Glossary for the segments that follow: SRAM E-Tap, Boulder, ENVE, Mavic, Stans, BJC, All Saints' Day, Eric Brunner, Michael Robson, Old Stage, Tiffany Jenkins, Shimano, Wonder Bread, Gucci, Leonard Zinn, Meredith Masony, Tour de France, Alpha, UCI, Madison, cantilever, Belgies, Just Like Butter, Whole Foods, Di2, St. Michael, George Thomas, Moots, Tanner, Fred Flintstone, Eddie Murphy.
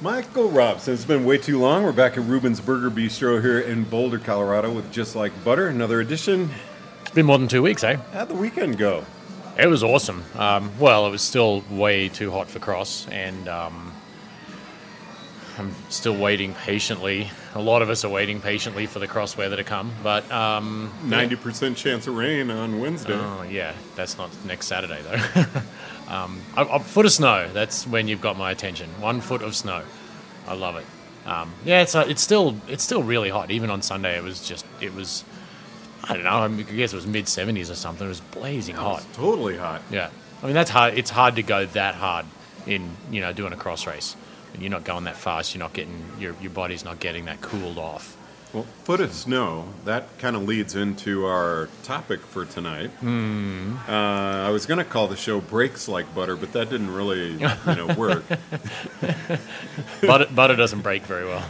Michael Robson. It's been way too long. We're back at Ruben's Burger Bistro here in Boulder, Colorado with Just Like Butter, another edition. It's been more than 2 weeks, eh? How'd the weekend go? It was awesome. Well, it was still way too hot for cross, and I'm still waiting patiently. A lot of us are waiting patiently for the cross weather to come, but 90% chance of rain on Wednesday. Oh, yeah. That's not next Saturday, though. A foot of snow. That's when you've got my attention. 1 foot of snow. I love it. It's still really hot. Even on Sunday, it was I don't know. I guess it was mid 70s or something. It was blazing hot. It was totally hot. Yeah. I mean, that's hard. It's hard to go that hard in doing a cross race. And you're not going that fast. You're not getting your body's not getting that cooled off. Well, foot of snow, that kind of leads into our topic for tonight. I was going to call the show Breaks Like Butter, but that didn't really work. butter doesn't break very well.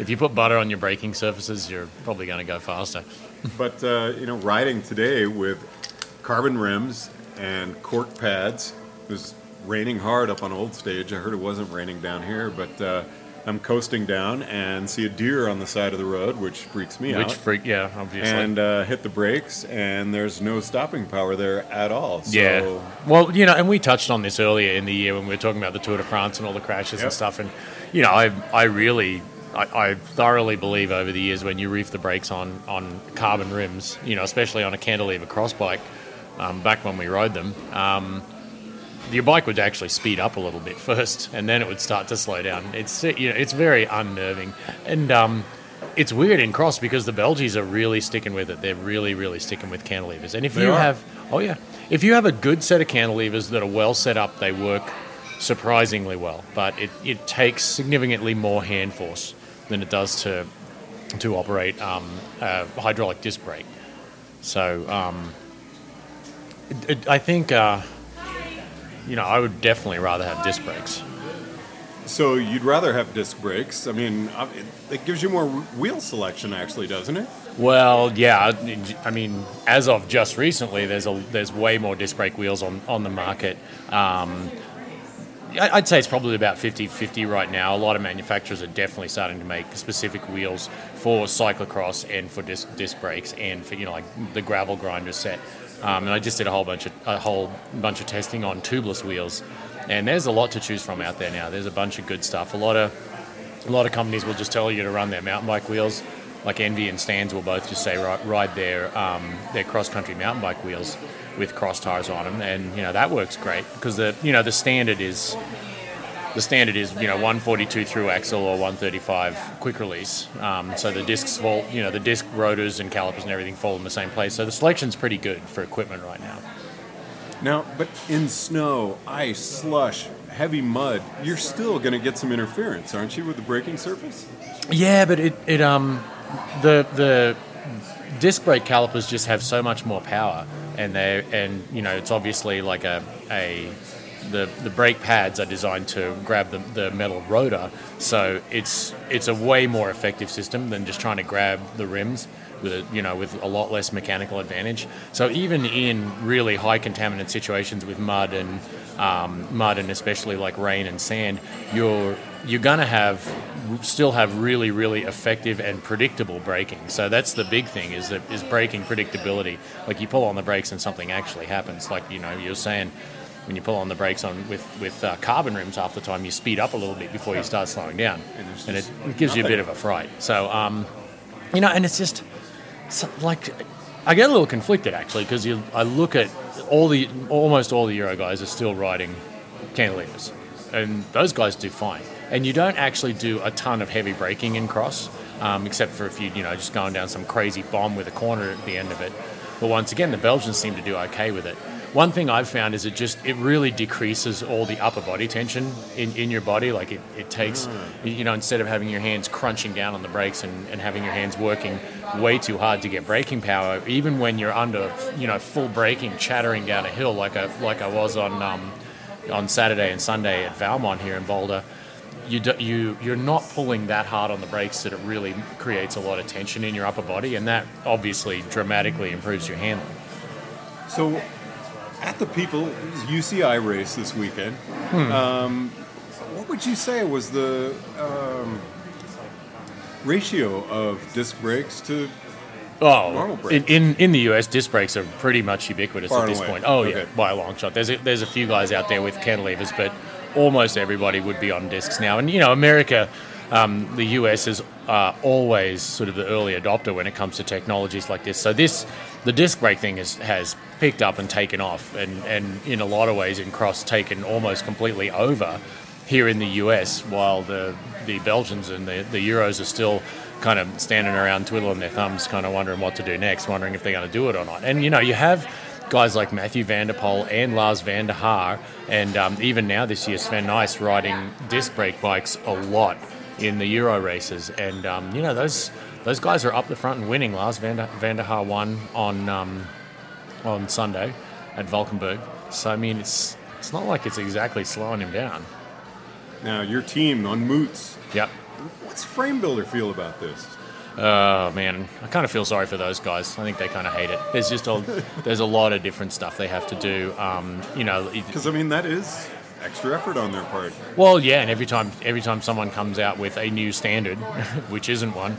If you put butter on your braking surfaces, you're probably going to go faster. But, riding today with carbon rims and cork pads, it was raining hard up on Old Stage. I heard it wasn't raining down here, but... I'm coasting down and see a deer on the side of the road, which freaks me out. Yeah, obviously. And hit the brakes, and there's no stopping power there at all. So. Yeah. Well, and we touched on this earlier in the year when we were talking about the Tour de France and all the crashes and stuff. And, I thoroughly believe over the years when you reef the brakes on carbon rims, especially on a cantilever cross bike, back when we rode them, your bike would actually speed up a little bit first, and then it would start to slow down. It's very unnerving, and it's weird in cross because the Belgies are really sticking with it. They're really, really sticking with cantilevers. And if you have a good set of cantilevers that are well set up, they work surprisingly well. But it takes significantly more hand force than it does to operate a hydraulic disc brake. So I think. I would definitely rather have disc brakes. So you'd rather have disc brakes. I mean, it gives you more wheel selection, actually, doesn't it? Well, yeah. I mean, as of just recently, there's way more disc brake wheels on the market. I'd say it's probably about 50-50 right now. A lot of manufacturers are definitely starting to make specific wheels for cyclocross and for disc brakes and for, like the gravel grinder set. And I just did a whole bunch of testing on tubeless wheels, and there's a lot to choose from out there now. There's a bunch of good stuff. A lot of companies will just tell you to run their mountain bike wheels, like ENVE and Stans will both just say ride their cross country mountain bike wheels with cross tires on them, and that works great because the standard is 142 through axle or 135 quick release. So the discs fall, the disc rotors and calipers and everything fall in the same place. So the selection's pretty good for equipment right now. Now, but in snow, ice, slush, heavy mud, you're still going to get some interference, aren't you, with the braking surface? Yeah, but the disc brake calipers just have so much more power, and it's obviously like the brake pads are designed to grab the metal rotor, so it's a way more effective system than just trying to grab the rims with a lot less mechanical advantage. So even in really high contaminant situations with mud and especially like rain and sand, you're gonna still have really, really effective and predictable braking. So that's the big thing is braking predictability. Like you pull on the brakes and something actually happens. Like you're saying. When you pull on the brakes with carbon rims, half the time you speed up a little bit before you start slowing down, and it gives you a bit of a fright. So, and it's just like I get a little conflicted actually because I look at almost all the Euro guys are still riding cantilevers, and those guys do fine. And you don't actually do a ton of heavy braking in cross, except for if you just going down some crazy bomb with a corner at the end of it. But once again, the Belgians seem to do okay with it. One thing I've found is it really decreases all the upper body tension in your body. Like it takes, instead of having your hands crunching down on the brakes and having your hands working way too hard to get braking power, even when you're under, full braking, chattering down a hill like I was on Saturday and Sunday at Valmont here in Boulder, you're not pulling that hard on the brakes that it really creates a lot of tension in your upper body, and that obviously dramatically improves your handling. So... At the People's UCI race this weekend, would you say was the ratio of disc brakes to normal brakes? In the US, disc brakes are pretty much ubiquitous at this point. Oh, okay. Yeah, by a long shot. There's a few guys out there with cantilevers, but almost everybody would be on discs now. And, you know, America... the US is always sort of the early adopter when it comes to technologies like this. So the disc brake thing has picked up and taken off, and in a lot of ways in cross taken almost completely over here in the US, while the Belgians and the Euros are still kind of standing around twiddling their thumbs, kind of wondering what to do next, wondering if they're going to do it or not. And, you know, you have guys like Matthew van der Poel and Lars van der Haar, and even now this year Sven Nijs riding disc brake bikes a lot in the Euro races, and you know, those guys are up the front and winning. Lars van der Haar won on Sunday at Valkenburg. So I mean, it's not like it's exactly slowing him down. Now your team on Moots. Yep. What's Frame Builder feel about this? Oh man, I kind of feel sorry for those guys. I think they kind of hate it. There's just there's a lot of different stuff they have to do. You know, because I mean that is extra effort on their part. Well, yeah, and every time someone comes out with a new standard, which isn't one,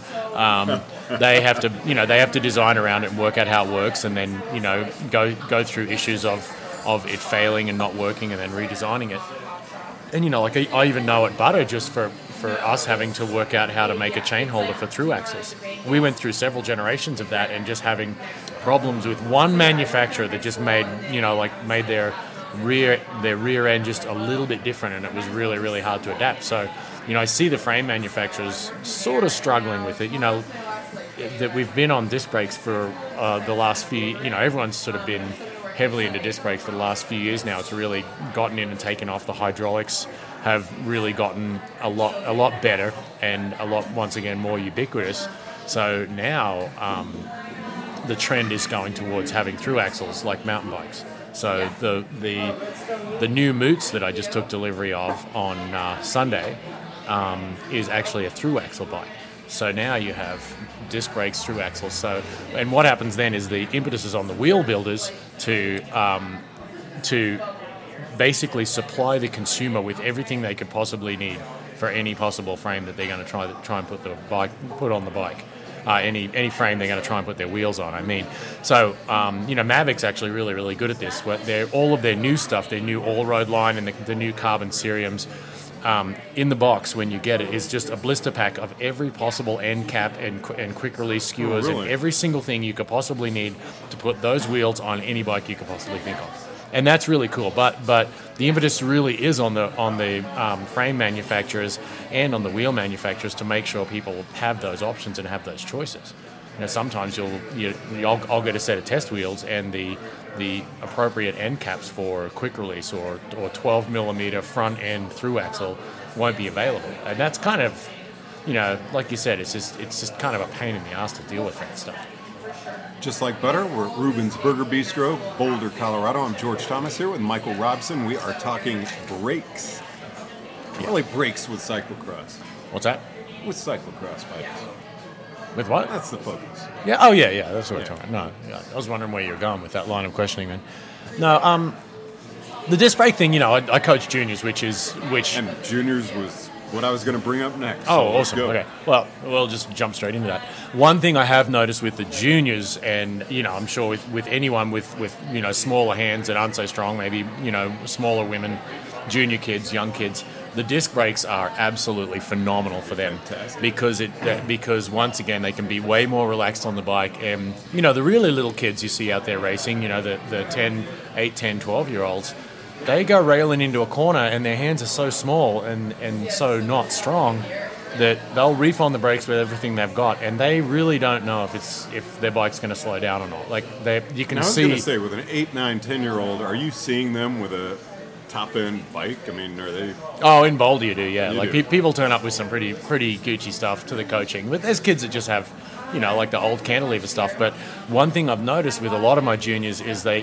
they have to design around it and work out how it works, and then you know go through issues of it failing and not working, and then redesigning it. And you know, like I even know at Butter, just for us having to work out how to make a chain holder for through axles, we went through several generations of that, and just having problems with one manufacturer that just made their rear end just a little bit different, and it was really, really hard to adapt. So, you know, I see the frame manufacturers sort of struggling with it. You know, that we've been on disc brakes for the last few, you know, everyone's sort of been heavily into disc brakes for the last few years now. It's really gotten in and taken off. The hydraulics have really gotten a lot better and a lot, once again, more ubiquitous. So now the trend is going towards having through axles like mountain bikes. So the new Moots that I just took delivery of on Sunday is actually a through axle bike. So now you have disc brakes, through axles. So, and what happens then is the impetus is on the wheel builders to basically supply the consumer with everything they could possibly need for any possible frame that they're going to try and put on the bike. Any frame they're going to try and put their wheels on. I mean, so you know, Mavic's actually really, really good at this. All of their new stuff, their new all-road line and the new carbon ceriums, in the box when you get it is just a blister pack of every possible end cap and quick release skewers. Oh, really? And every single thing you could possibly need to put those wheels on any bike you could possibly think of. And that's really cool, but the impetus really is on the frame manufacturers and on the wheel manufacturers to make sure people have those options and have those choices. You know, sometimes I'll get a set of test wheels and the appropriate end caps for quick release or 12 millimeter front end through axle won't be available, and that's kind of, you know, like you said, it's just kind of a pain in the ass to deal with that stuff. Just Like Butter, we're at Ruben's Burger Bistro, Boulder, Colorado. I'm George Thomas here with Michael Robson. We are talking brakes. Yeah. Really, brakes with cyclocross. What's that? With cyclocross bikes. Yeah. With what? That's the focus. Yeah. Oh, yeah, yeah. That's what we're talking about. No, yeah. I was wondering where you were going with that line of questioning then. No, the disc brake thing, you know, I coach juniors, which... And juniors was... what I was going to bring up next. Oh, so awesome. Okay. Well, we'll just jump straight into that. One thing I have noticed with the juniors, and, you know, I'm sure with anyone with, you know, smaller hands that aren't so strong, maybe, you know, smaller women, junior kids, young kids, the disc brakes are absolutely phenomenal for them. Fantastic. Because once again, they can be way more relaxed on the bike. And, you know, the really little kids you see out there racing, you know, the 10, 8, 10, 12-year-olds, they go railing into a corner and their hands are so small and so not strong that they'll reef on the brakes with everything they've got, and they really don't know if their bike's going to slow down or not. Like I was going to say, with an 8, 9, 10-year-old, are you seeing them with a top-end bike? I mean, are they... Oh, in Boulder you do, yeah. People turn up with some pretty Gucci stuff to the coaching. But there's kids that just have... you know, like the old cantilever stuff. But one thing I've noticed with a lot of my juniors is they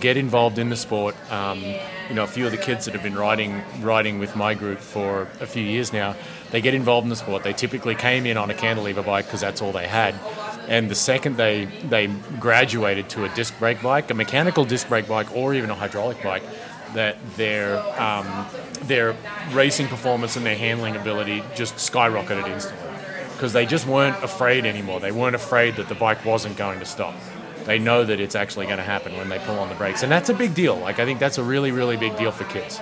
get involved in the sport. You know, a few of the kids that have been riding with my group for a few years now, they get involved in the sport. They typically came in on a cantilever bike because that's all they had. And the second they graduated to a disc brake bike, a mechanical disc brake bike or even a hydraulic bike, that their racing performance and their handling ability just skyrocketed instantly because they just weren't afraid anymore. They weren't afraid that the bike wasn't going to stop. They know that it's actually going to happen when they pull on the brakes, and that's a big deal. Like, I think that's a really, really big deal for kids.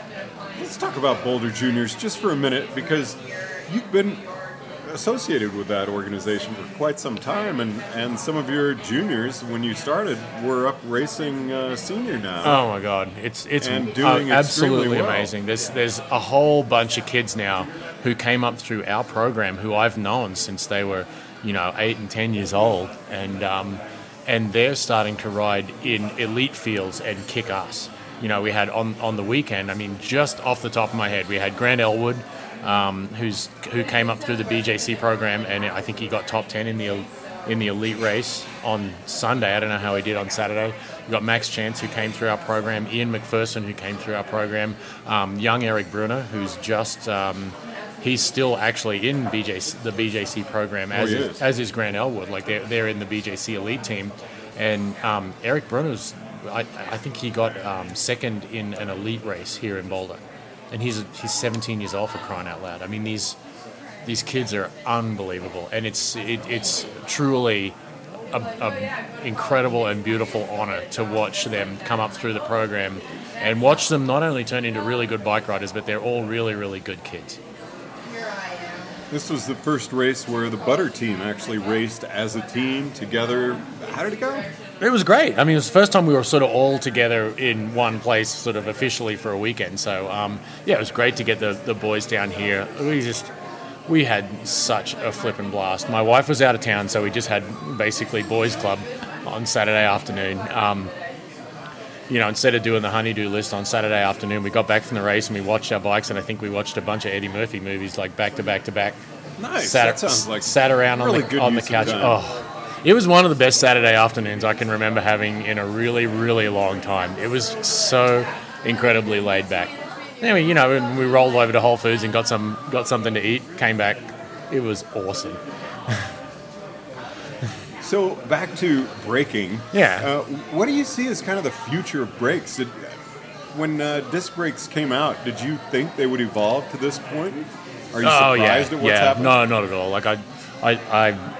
Let's talk about Boulder Juniors just for a minute, because you've been associated with that organization for quite some time, and some of your juniors, when you started, were up racing senior now. Oh my God, it's and doing absolutely well. Amazing. There's a whole bunch of kids now who came up through our program who I've known since they were 8 and 10 years old, and they're starting to ride in elite fields and kick ass. We had on the weekend, I mean, just off the top of my head, we had Grant Elwood, who came up through the BJC program, and I think he got top 10 in the elite race on Sunday. I don't know how he did on Saturday. We got Max Chance, who came through our program, Ian McPherson, who came through our program, young Eric Brunner, who's just he's still actually in the BJC program, as is Grant Elwood. Like, they're in the BJC elite team, and Eric Brunner's, I think he got second in an elite race here in Boulder. And he's 17 years old, for crying out loud. I mean, these kids are unbelievable, and it's truly a incredible and beautiful honor to watch them come up through the program and watch them not only turn into really good bike riders, but they're all really, really good kids. This was the first race where the Butter team actually raced as a team together. How did it go? It was great. I mean, it was the first time we were sort of all together in one place, sort of officially for a weekend. So, it was great to get the boys down here. We had such a flippin' blast. My wife was out of town, so we just had basically boys club on Saturday afternoon. Instead of doing the honey-do list on Saturday afternoon, we got back from the race and we watched our bikes, and I think we watched a bunch of Eddie Murphy movies, like back to back to back. Nice. That sounds like sat around really on the couch. Oh, it was one of the best Saturday afternoons I can remember having in a really, really long time. It was so incredibly laid back. Anyway, we rolled over to Whole Foods and got something to eat. Came back. It was awesome. So back to braking. Yeah. What do you see as kind of the future of brakes? When disc brakes came out, did you think they would evolve to this point? Are you surprised at what's happened? No, not at all. Like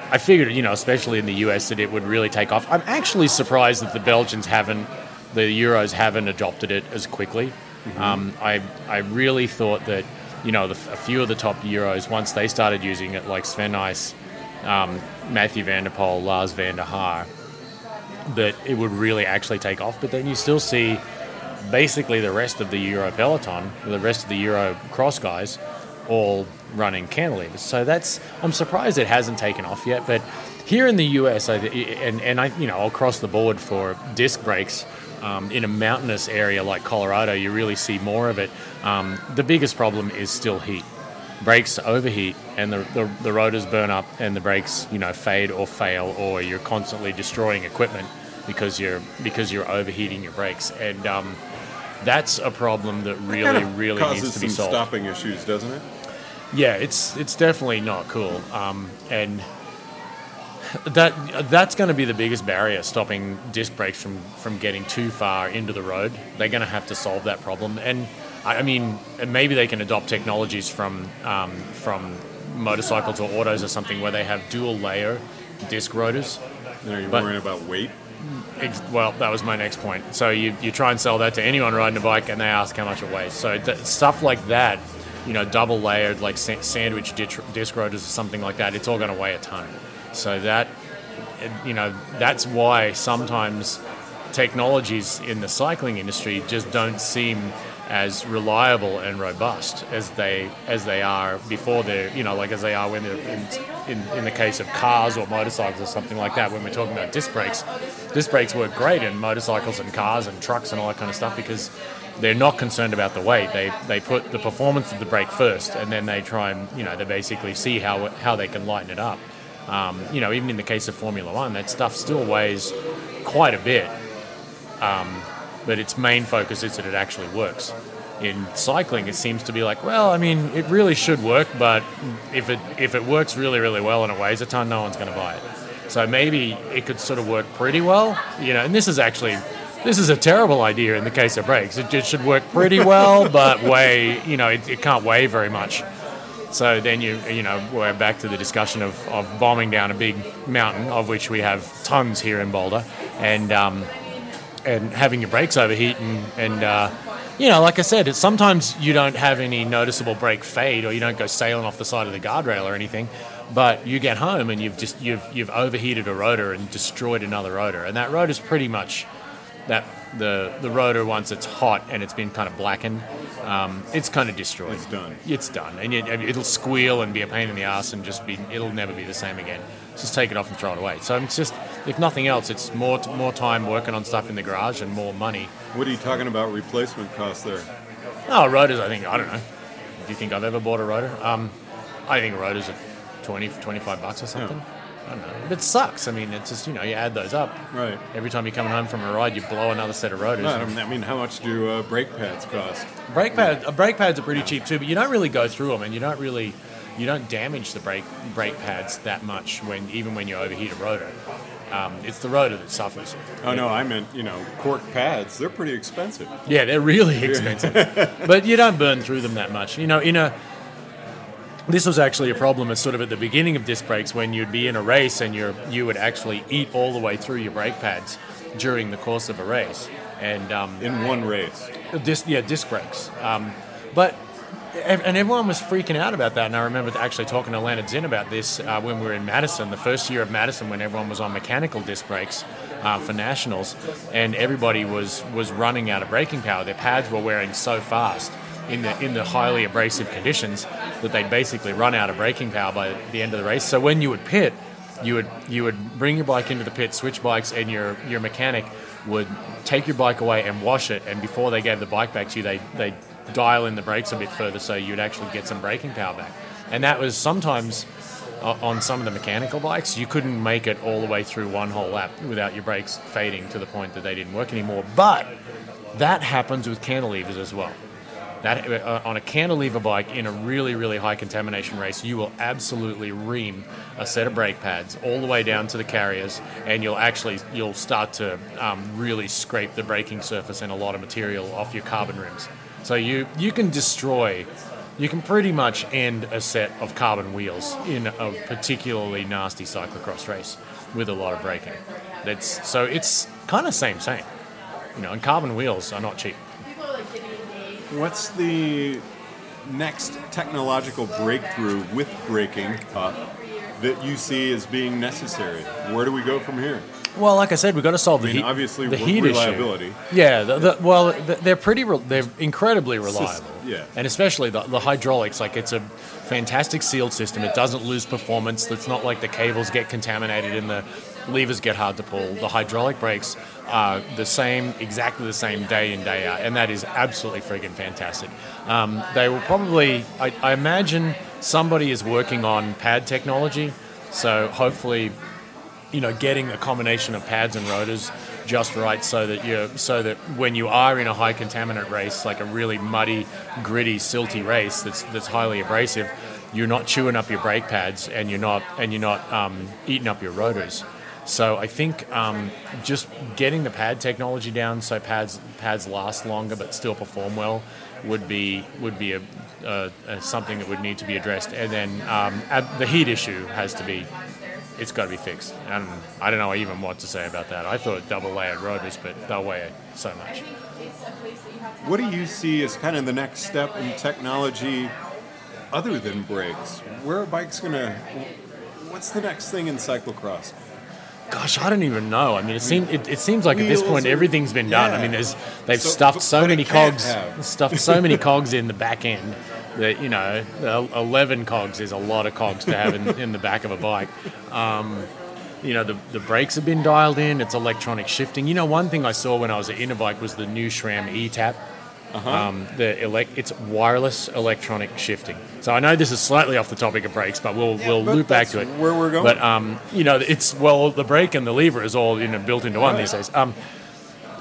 I figured, especially in the US, that it would really take off. I'm actually surprised that the Euros haven't adopted it as quickly. Mm-hmm. I really thought that a few of the top Euros, once they started using it, like Sven Nijs, Matthew van der Poel, Lars van der Haar, that it would really actually take off. But then you still see basically the rest of the Euro peloton, the rest of the Euro cross guys, all running cantilevers. So I'm surprised it hasn't taken off yet. But here in the US, and across the board for disc brakes, in a mountainous area like Colorado, you really see more of it. The biggest problem is still heat. Brakes overheat, and the rotors burn up, and the brakes fade or fail, or you're constantly destroying equipment because you're overheating your brakes, and that's a problem that really, really needs to be solved. Causes some stopping issues, doesn't it? Yeah, it's definitely not cool, and that's going to be the biggest barrier stopping disc brakes from getting too far into the road. They're going to have to solve that problem, and I mean, maybe they can adopt technologies from motorcycles or autos or something where they have dual layer disc rotors. Are you worrying about weight? Well, that was my next point. So you try and sell that to anyone riding a bike, and they ask how much it weighs. So stuff like that, double layered, like sandwich disc rotors or something like that, it's all going to weigh a ton. So that, that's why sometimes technologies in the cycling industry just don't seem as reliable and robust as they are before they're as they are when they're in the case of cars or motorcycles or something like that. When we're talking about disc brakes, work great in motorcycles and cars and trucks and all that kind of stuff because they're not concerned about the weight. They put the performance of the brake first, and then they try and they basically see how they can lighten it up. Even in the case of Formula One, that stuff still weighs quite a bit. But its main focus is that it actually works. In cycling, it seems to be like, well, I mean, it really should work, but if it works really, really well and it weighs a ton, no one's going to buy it. So maybe it could sort of work pretty well, and this is actually This is a terrible idea in the case of brakes. It should work pretty well, but weigh, you know, it can't weigh very much. So then you know, we're back to the discussion of bombing down a big mountain, of which we have tons here in Boulder, and having your brakes overheat and you know, like I said, it's sometimes you don't have any noticeable brake fade, or you don't go sailing off the side of the guardrail or anything, but you get home and you've overheated a rotor and destroyed another rotor, and that rotor's pretty much that. The rotor, once it's hot and it's been kind of blackened, it's kind of destroyed. It's done. And it'll squeal and be a pain in the ass and just be, it'll never be the same again. Just take it off and throw it away. So it's just, if nothing else, it's more time working on stuff in the garage and more money. What are you talking about replacement costs there? Oh, rotors, I don't know. Do you think I've ever bought a rotor? I think rotors are $20-$25 or something. Yeah. I don't know. It sucks. I mean, it's just, you know, you add those up. Right. Every time you're coming home from a ride, you blow another set of rotors. No, I mean, how much do brake pads cost? Brake pads are pretty cheap too, but you don't really go through them, and you don't damage the brake pads that much even when you overheat a rotor. It's the rotor that suffers. Oh no, I meant, you know, cork pads. They're pretty expensive. Yeah, they're really expensive, but you don't burn through them that much. You know, this was actually a problem as sort of at the beginning of disc brakes, when you'd be in a race and you would actually eat all the way through your brake pads during the course of a race. And in one race. Disc brakes. But everyone was freaking out about that, and I remember actually talking to Leonard Zinn about this when we were in Madison, the first year of Madison, when everyone was on mechanical disc brakes for nationals, and everybody was running out of braking power. Their pads were wearing so fast in the highly abrasive conditions that they basically run out of braking power by the end of the race. So when you would pit, you would bring your bike into the pit, switch bikes, and your mechanic would take your bike away and wash it, and before they gave the bike back to you, they'd dial in the brakes a bit further so you'd actually get some braking power back. And that was sometimes, on some of the mechanical bikes, you couldn't make it all the way through one whole lap without your brakes fading to the point that they didn't work anymore. But that happens with cantilevers as well. That on a cantilever bike in a really, really high contamination race, you will absolutely ream a set of brake pads all the way down to the carriers, and you'll start to really scrape the braking surface and a lot of material off your carbon rims. So you can pretty much end a set of carbon wheels in a particularly nasty cyclocross race with a lot of braking. So it's kind of same, you know. And carbon wheels are not cheap. What's the next technological breakthrough with braking that you see as being necessary? Where do we go from here? Well, like I said, we've got to solve the heat reliability issue. Yeah, they're incredibly reliable. Yeah. And especially the hydraulics, like it's a fantastic sealed system. It doesn't lose performance. It's not like the cables get contaminated and the levers get hard to pull. The hydraulic brakes are exactly the same day in, day out, and that is absolutely friggin' fantastic. They will probably, I imagine, somebody is working on pad technology, so hopefully, you know, getting a combination of pads and rotors just right so that when you are in a high contaminant race, like a really muddy, gritty, silty race that's highly abrasive, you're not chewing up your brake pads and you're not eating up your rotors. So I think just getting the pad technology down so pads last longer but still perform well would be a something that would need to be addressed. And then the heat issue it's got to be fixed. And I don't know even what to say about that. I thought double layered rotors, but they'll weigh so much. What do you see as kind of the next step in technology other than brakes? Where are bikes what's the next thing in cyclocross? Gosh, I don't even know. I mean, it seems like at this point everything's been done. Yeah. I mean, they've stuffed so many cogs in the back end that, you know, 11 cogs is a lot of cogs to have in the back of a bike. You know, the brakes have been dialed in. It's electronic shifting. You know, one thing I saw when I was at Interbike was the new SRAM E-Tap. Uh-huh. It's wireless electronic shifting. So I know this is slightly off the topic of brakes, but we'll loop back to it. Where we're going. But you know, the brake and the lever is all built into one these days.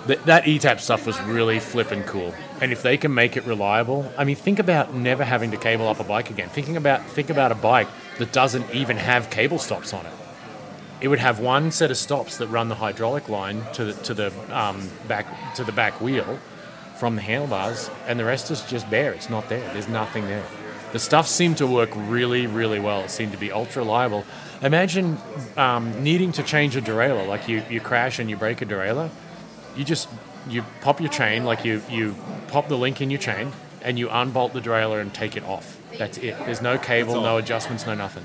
That E-Tap stuff was really flippin' cool. And if they can make it reliable, I mean, think about never having to cable up a bike again. Think about a bike that doesn't even have cable stops on it. it would have one set of stops that run the hydraulic line to the back wheel from the handlebars, and the rest is just bare. It's not there. There's nothing there. The stuff seemed to work really, really well. It seemed to be ultra reliable. Imagine needing to change a derailleur. Like you crash and you break a derailleur. You pop your chain, like you pop the link in your chain, and you unbolt the derailleur and take it off. That's it. There's no cable, no adjustments, no nothing.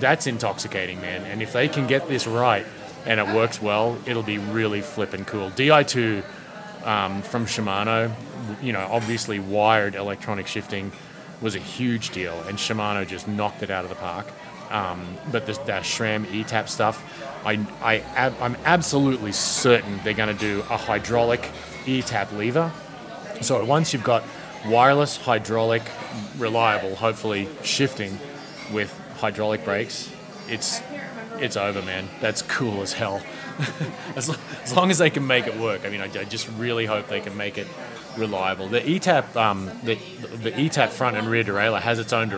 That's intoxicating, man. And if they can get this right and it works well, it'll be really flippin' cool. Di2 from Shimano, you know, obviously wired electronic shifting was a huge deal, and Shimano just knocked it out of the park. But that SRAM E-Tap stuff, I'm absolutely certain they're going to do a hydraulic E-Tap lever. So once you've got wireless, hydraulic, reliable, hopefully shifting with hydraulic brakes, it's over, man. That's cool as hell. As long as they can make it work. I mean, I just really hope they can make it reliable. The E-Tap, the E-Tap front and rear derailleur has its own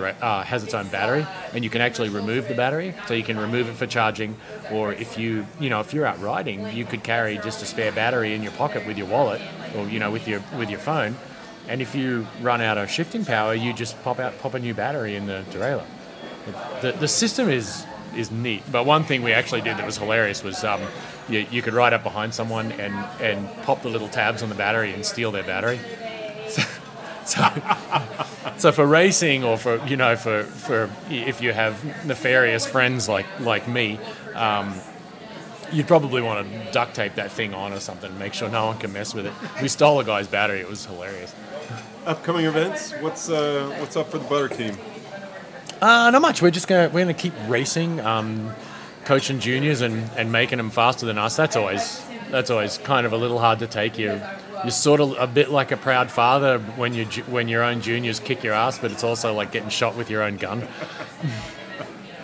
battery, and you can actually remove the battery. So you can remove it for charging, or if you're out riding, you could carry just a spare battery in your pocket with your wallet, or with your phone. And if you run out of shifting power, you just pop a new battery in the derailleur. The system is neat. But one thing we actually did that was hilarious was you could ride up behind someone and pop the little tabs on the battery and steal their battery. So for racing, or for if you have nefarious friends like me, you'd probably want to duct tape that thing on or something, make sure no one can mess with it. We stole a guy's battery. It was hilarious. Upcoming events, what's up for the Butter team? Not much. We're gonna keep racing, coaching juniors and making them faster than us. That's always kind of a little hard to take. You're sort of a bit like a proud father when your own juniors kick your ass, but it's also like getting shot with your own gun.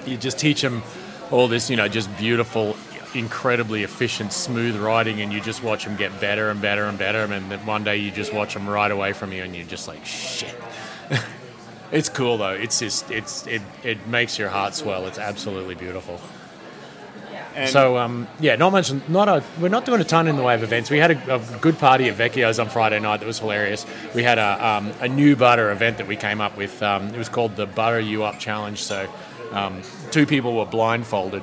You just teach them all this, just beautiful, incredibly efficient, smooth riding, and you just watch them get better and better and better, and then one day you just watch them ride away from you, and you're just like, shit. It's cool though. It makes your heart swell. It's absolutely beautiful. And so not much. We're not doing a ton in the way of events. We had a good party at Vecchio's on Friday night that was hilarious. We had a new butter event that we came up with. It was called the Butter You Up Challenge. So two people were blindfolded,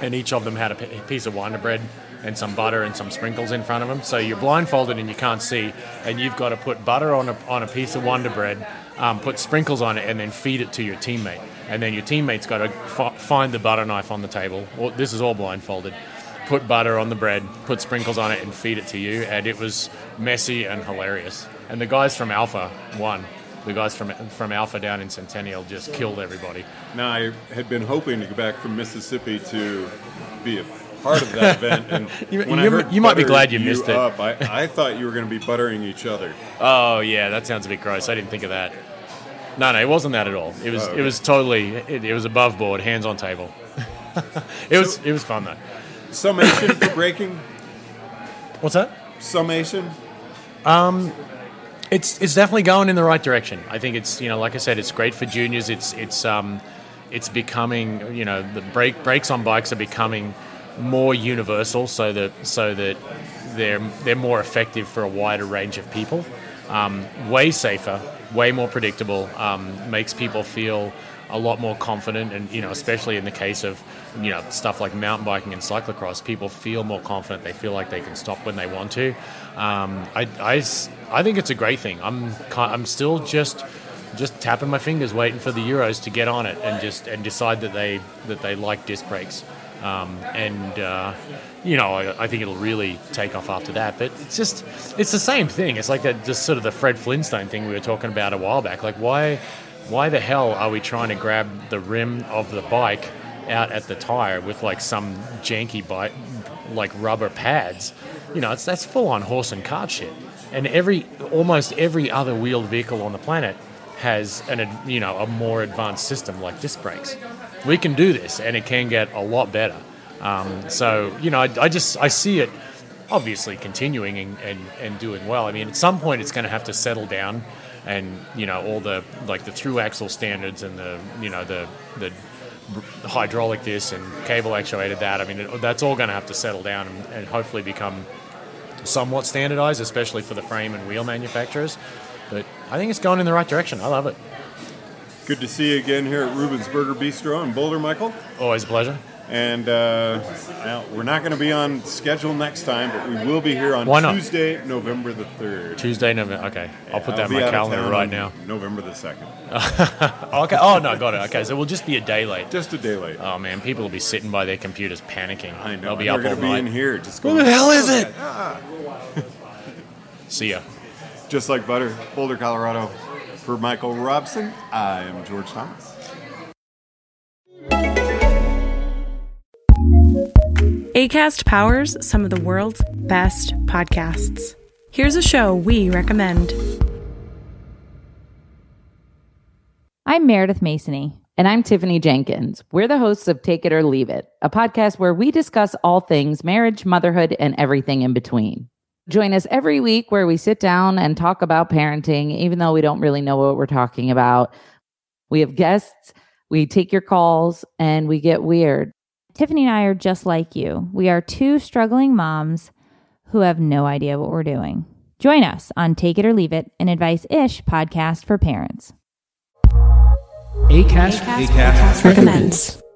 and each of them had a piece of Wonder Bread and some butter and some sprinkles in front of them. So you're blindfolded and you can't see, and you've got to put butter on a piece of Wonder Bread. Put sprinkles on it and then feed it to your teammate. And then your teammate's got to find the butter knife on the table. Or, this is all blindfolded. Put butter on the bread, put sprinkles on it, and feed it to you. And it was messy and hilarious. And the guys from Alpha won. The guys from Alpha down in Centennial just killed everybody. Now, I had been hoping to go back from Mississippi to be a part of that event, and you might be glad you missed it. I thought you were going to be buttering each other. Oh yeah, that sounds a bit gross. I didn't think of that. No, it wasn't that at all. It was okay. It was totally it was above board, hands on table. It was fun though. Summation for braking. What's that? Summation. It's definitely going in the right direction. I think it's like I said, it's great for juniors. It's becoming the brakes on bikes are becoming more universal, so that they're more effective for a wider range of people. Way safer, way more predictable. Makes people feel a lot more confident, and especially in the case of stuff like mountain biking and cyclocross, people feel more confident. They feel like they can stop when they want to. I think it's a great thing. I'm still just tapping my fingers, waiting for the Euros to get on it and decide that they like disc brakes. I think it'll really take off after that. But it's the same thing. It's like that, just sort of the Fred Flintstone thing we were talking about a while back. Like, why the hell are we trying to grab the rim of the bike out at the tire with like some janky bike, like rubber pads? That's full on horse and cart shit. And almost every other wheeled vehicle on the planet has a more advanced system like disc brakes. We can do this, and it can get a lot better. I see it obviously continuing and doing well. I mean, at some point it's going to have to settle down, and all the through axle standards and the hydraulic this and cable actuated that. I mean, that's all going to have to settle down and hopefully become somewhat standardized, especially for the frame and wheel manufacturers. But I think it's going in the right direction. I love it. Good to see you again here at Ruben's Burger Bistro in Boulder, Michael. Always a pleasure. And we're not going to be on schedule next time, but we will be here on Tuesday, November the 3rd. Tuesday, November. Okay. I'll put that in my calendar right now. November the 2nd. Okay. Oh, no, got it. Okay, so we'll just be a day late. Just a day late. Oh, man, people will be sitting by their computers panicking. I know. They'll be up all night. We're going to be in here. Just going, what the hell is it? See ya. Just Like Butter, Boulder, Colorado. For Michael Robson, I am George Thomas. Acast powers some of the world's best podcasts. Here's a show we recommend. I'm Meredith Masony. And I'm Tiffany Jenkins. We're the hosts of Take It or Leave It, a podcast where we discuss all things marriage, motherhood, and everything in between. Join us every week where we sit down and talk about parenting, even though we don't really know what we're talking about. We have guests, we take your calls, and we get weird. Tiffany and I are just like you. We are two struggling moms who have no idea what we're doing. Join us on Take It or Leave It, an advice-ish podcast for parents. Acast recommends.